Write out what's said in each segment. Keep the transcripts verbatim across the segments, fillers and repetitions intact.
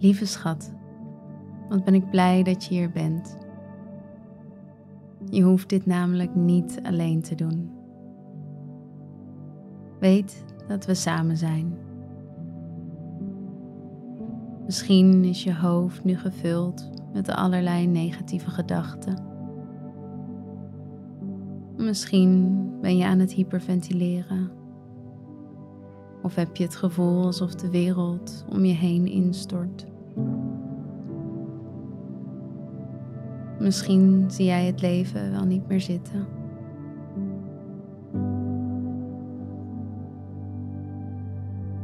Lieve schat, wat ben ik blij dat je hier bent. Je hoeft dit namelijk niet alleen te doen. Weet dat we samen zijn. Misschien is je hoofd nu gevuld met allerlei negatieve gedachten. Misschien ben je aan het hyperventileren. Of heb je het gevoel alsof de wereld om je heen instort. Misschien zie jij het leven wel niet meer zitten.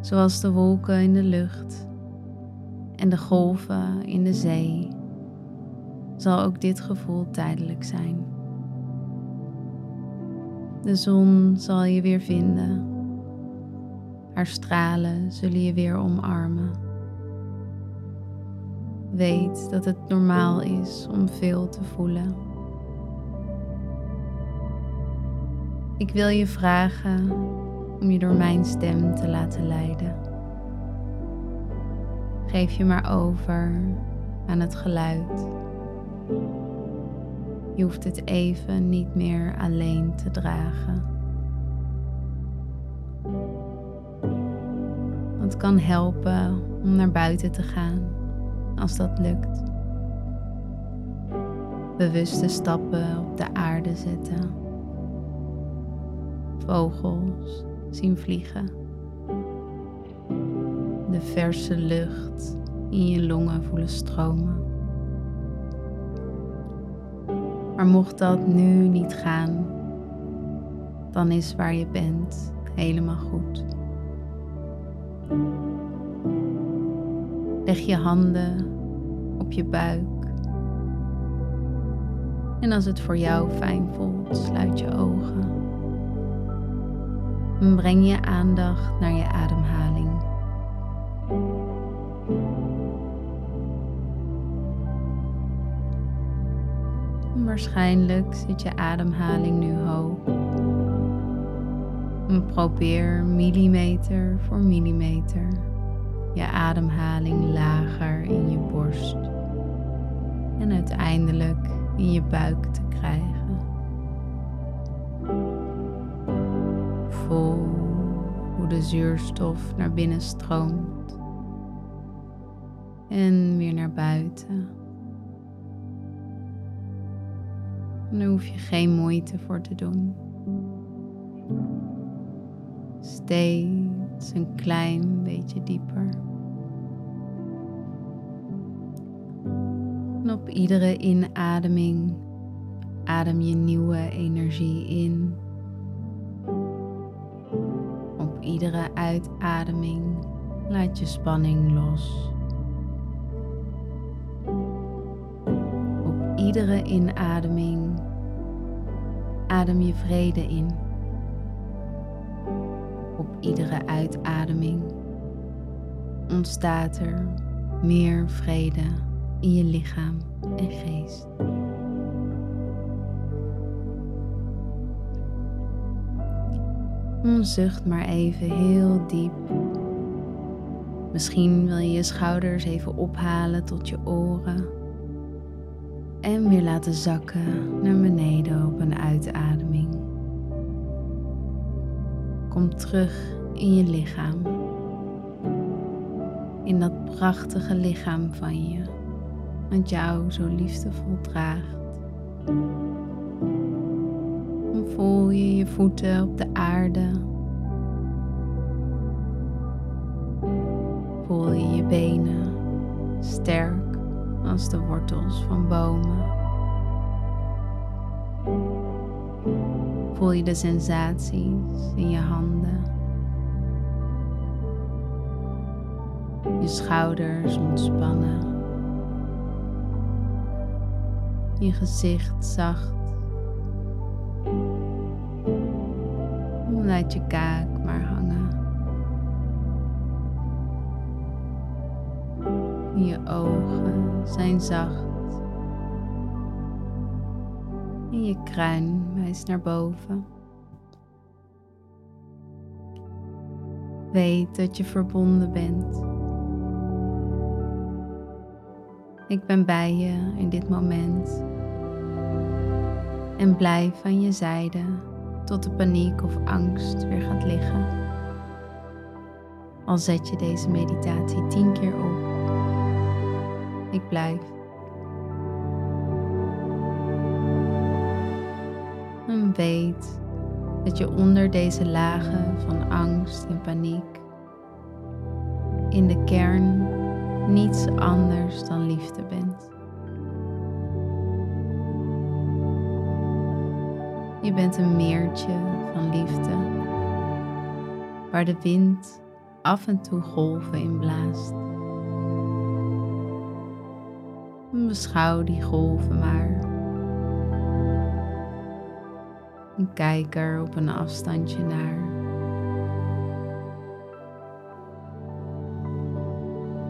Zoals de wolken in de lucht en de golven in de zee, zal ook dit gevoel tijdelijk zijn. De zon zal je weer vinden. Haar stralen zullen je weer omarmen. Weet dat het normaal is om veel te voelen. Ik wil je vragen om je door mijn stem te laten leiden. Geef je maar over aan het geluid. Je hoeft het even niet meer alleen te dragen. Het kan helpen om naar buiten te gaan, als dat lukt. Bewuste stappen op de aarde zetten. Vogels zien vliegen. De verse lucht in je longen voelen stromen. Maar mocht dat nu niet gaan, dan is waar je bent helemaal goed. Leg je handen op je buik. En als het voor jou fijn voelt, sluit je ogen. En breng je aandacht naar je ademhaling. En waarschijnlijk zit je ademhaling nu hoog. En probeer millimeter voor millimeter je ademhaling lager in je borst en uiteindelijk in je buik te krijgen. Voel hoe de zuurstof naar binnen stroomt en weer naar buiten. Daar hoef je geen moeite voor te doen. Steeds een klein beetje dieper. En op iedere inademing adem je nieuwe energie in. Op iedere uitademing laat je spanning los. Op iedere inademing adem je vrede in. Op iedere uitademing ontstaat er meer vrede in je lichaam en geest. Zucht maar even heel diep. Misschien wil je je schouders even ophalen tot je oren. En weer laten zakken naar beneden op een uitademing. Kom terug in je lichaam, in dat prachtige lichaam van je, dat jou zo liefdevol draagt. Dan voel je je voeten op de aarde, voel je je benen sterk als de wortels van bomen. Voel je de sensaties in je handen. Je schouders ontspannen. Je gezicht zacht. Laat je kaak maar hangen. Je ogen zijn zacht. En je kruin wijst naar boven. Weet dat je verbonden bent. Ik ben bij je in dit moment en blijf aan je zijde tot de paniek of angst weer gaat liggen. Al zet je deze meditatie tien keer op, ik blijf. En weet dat je onder deze lagen van angst en paniek in de kern niets anders dan liefde bent. Je bent een meertje van liefde, waar de wind af en toe golven in blaast. Beschouw die golven maar. En kijk er op een afstandje naar.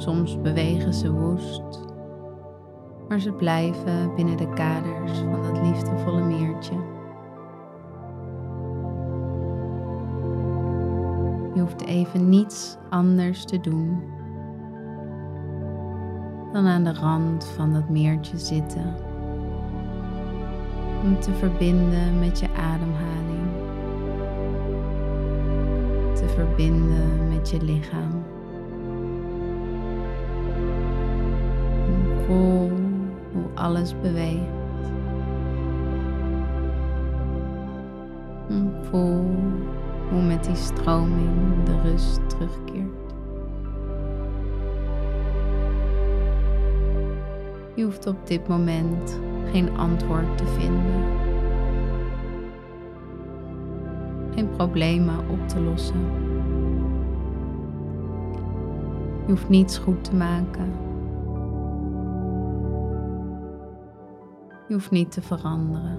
Soms bewegen ze woest, maar ze blijven binnen de kaders van dat liefdevolle meertje. Je hoeft even niets anders te doen dan aan de rand van dat meertje zitten, om te verbinden met je ademhaling, te verbinden met je lichaam. Voel hoe alles beweegt. Voel hoe met die stroming de rust terugkeert. Je hoeft op dit moment geen antwoord te vinden. Geen problemen op te lossen. Je hoeft niets goed te maken. Je hoeft niet te veranderen.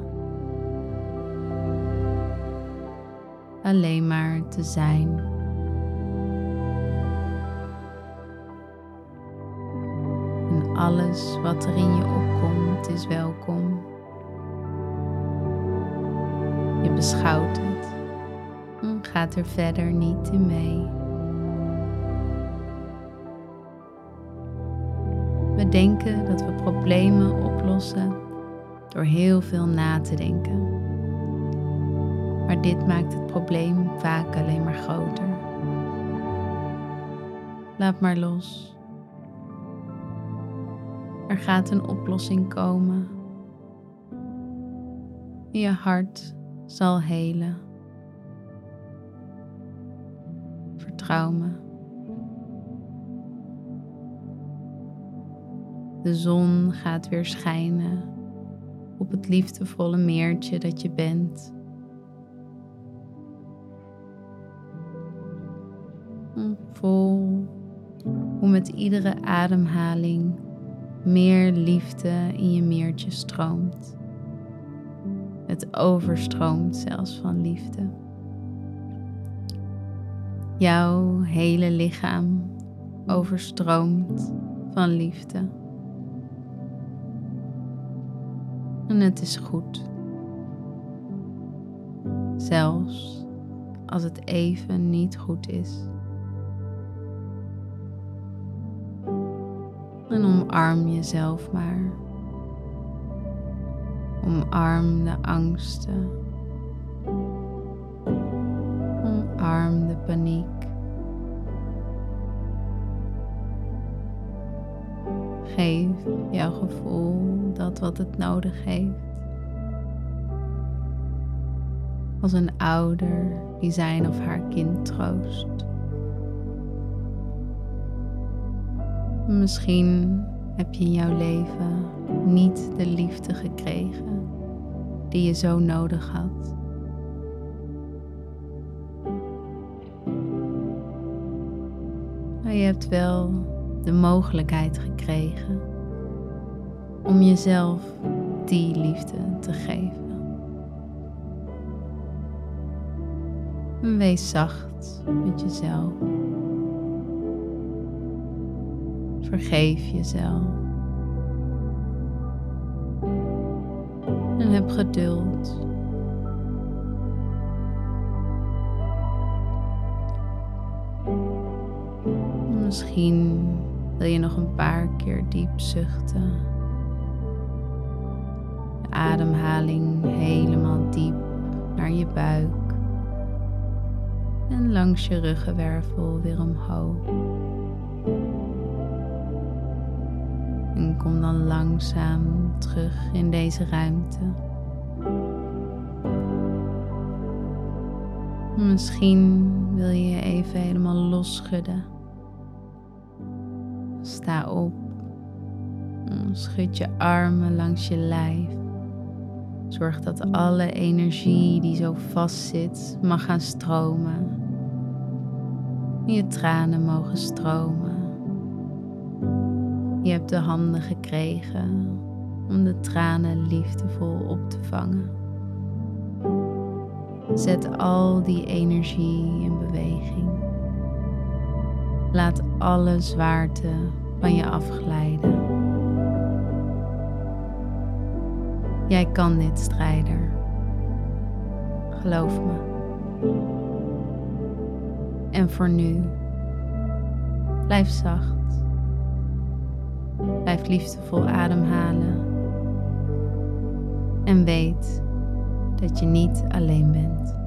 Alleen maar te zijn. En alles wat er in je opkomt is welkom. Je beschouwt het en gaat er verder niet in mee. We denken dat we problemen oplossen door heel veel na te denken. Maar dit maakt het probleem vaak alleen maar groter. Laat maar los. Er gaat een oplossing komen. Je hart zal helen. Vertrouw me. De zon gaat weer schijnen op het liefdevolle meertje dat je bent. Voel hoe met iedere ademhaling meer liefde in je meertje stroomt. Het overstroomt zelfs van liefde. Jouw hele lichaam overstroomt van liefde. En het is goed. Zelfs als het even niet goed is. En omarm jezelf maar. Omarm de angsten. Omarm de paniek. Geef jouw gevoel dat wat het nodig heeft. Als een ouder die zijn of haar kind troost. Misschien heb je in jouw leven niet de liefde gekregen die je zo nodig had. Maar je hebt wel de mogelijkheid gekregen om jezelf die liefde te geven. En wees zacht met jezelf. Vergeef jezelf. En heb geduld. Misschien Wil je nog een paar keer diep zuchten. De ademhaling helemaal diep naar je buik. En langs je ruggenwervel weer omhoog. En kom dan langzaam terug in deze ruimte. Misschien wil je je even helemaal losschudden. Sta op. Schud je armen langs je lijf. Zorg dat alle energie die zo vastzit mag gaan stromen. Je tranen mogen stromen. Je hebt de handen gekregen om de tranen liefdevol op te vangen. Zet al die energie in beweging. Laat alle zwaarte van je afglijden. Jij kan dit, strijder. Geloof me. En voor nu, blijf zacht. Blijf liefdevol ademhalen. En weet dat je niet alleen bent.